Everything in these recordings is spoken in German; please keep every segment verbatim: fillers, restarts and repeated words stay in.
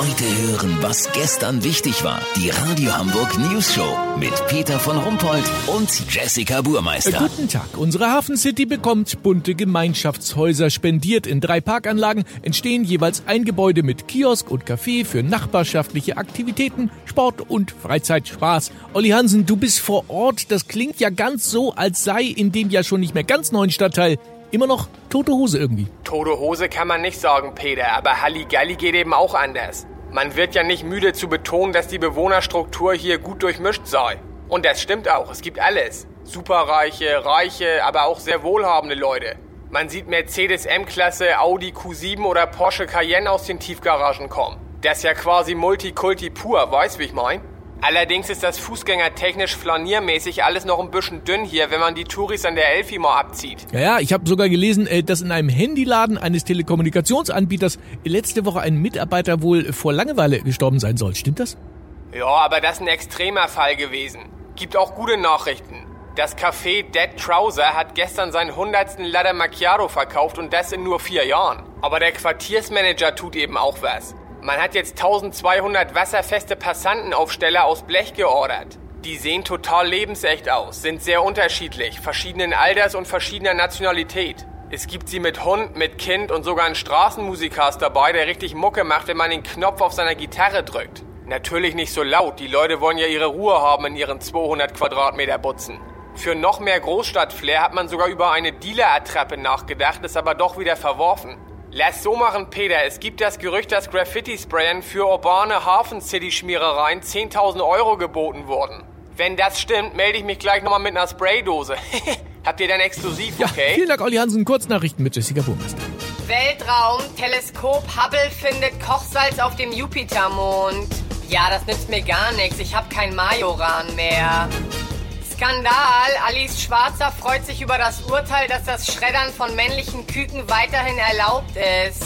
Heute hören, was gestern wichtig war. Die Radio Hamburg News Show mit Peter von Rumpold und Jessica Burmeister. Guten Tag. Unsere HafenCity bekommt bunte Gemeinschaftshäuser spendiert. In drei Parkanlagen entstehen jeweils ein Gebäude mit Kiosk und Café für nachbarschaftliche Aktivitäten, Sport und Freizeitspaß. Olli Hansen, du bist vor Ort. Das klingt ja ganz so, als sei in dem ja schon nicht mehr ganz neuen Stadtteil immer noch tote Hose irgendwie. Tote Hose kann man nicht sagen, Peter, aber Halligalli geht eben auch anders. Man wird ja nicht müde zu betonen, dass die Bewohnerstruktur hier gut durchmischt sei. Und das stimmt auch, es gibt alles. Superreiche, reiche, aber auch sehr wohlhabende Leute. Man sieht Mercedes M-Klasse, Audi Q sieben oder Porsche Cayenne aus den Tiefgaragen kommen. Das ist ja quasi Multikulti pur, weißt wie ich mein? Allerdings ist das fußgängertechnisch flaniermäßig alles noch ein bisschen dünn hier, wenn man die Touris an der Elfimau abzieht. Ja, ja, ich habe sogar gelesen, dass in einem Handyladen eines Telekommunikationsanbieters letzte Woche ein Mitarbeiter wohl vor Langeweile gestorben sein soll. Stimmt das? Ja, aber das ist ein extremer Fall gewesen. Gibt auch gute Nachrichten. Das Café Dead Trouser hat gestern seinen hundertsten Latte Macchiato verkauft und das in nur vier Jahren. Aber der Quartiersmanager tut eben auch was. Man hat jetzt zwölfhundert wasserfeste Passantenaufsteller aus Blech geordert. Die sehen total lebensecht aus, sind sehr unterschiedlich, verschiedenen Alters und verschiedener Nationalität. Es gibt sie mit Hund, mit Kind und sogar einen Straßenmusiker dabei, der richtig Mucke macht, wenn man den Knopf auf seiner Gitarre drückt. Natürlich nicht so laut, die Leute wollen ja ihre Ruhe haben in ihren zweihundert Quadratmeter Butzen. Für noch mehr Großstadtflair hat man sogar über eine Dealer-Attrappe nachgedacht, ist aber doch wieder verworfen. Lass so machen, Peter. Es gibt das Gerücht, dass Graffiti-Sprayern für urbane HafenCity-Schmierereien zehntausend Euro geboten wurden. Wenn das stimmt, melde ich mich gleich nochmal mit einer Spraydose. Habt ihr dann exklusiv, okay? Ja, vielen Dank, Olli Hansen. Kurznachrichten mit Jessica Burmeister. Weltraum, Teleskop, Hubble findet Kochsalz auf dem Jupitermond. Ja, das nützt mir gar nichts. Ich hab kein Majoran mehr. Skandal. Alice Schwarzer freut sich über das Urteil, dass das Schreddern von männlichen Küken weiterhin erlaubt ist.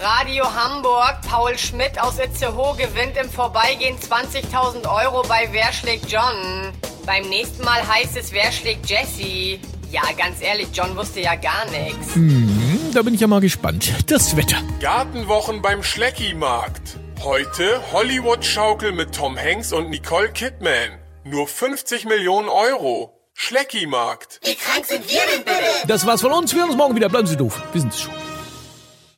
Radio Hamburg. Paul Schmidt aus Itzehoe gewinnt im Vorbeigehen zwanzigtausend Euro bei Wer schlägt John. Beim nächsten Mal heißt es Wer schlägt Jessie. Ja, ganz ehrlich, John wusste ja gar nichts. Hm, da bin ich ja mal gespannt. Das Wetter. Gartenwochen beim Schlecki-Markt. Heute Hollywood-Schaukel mit Tom Hanks und Nicole Kidman. Nur fünfzig Millionen Euro. Schlecki-Markt. Wie krank sind wir denn bitte? Das war's von uns. Wir hören uns morgen wieder. Bleiben Sie doof. Wir sind's schon.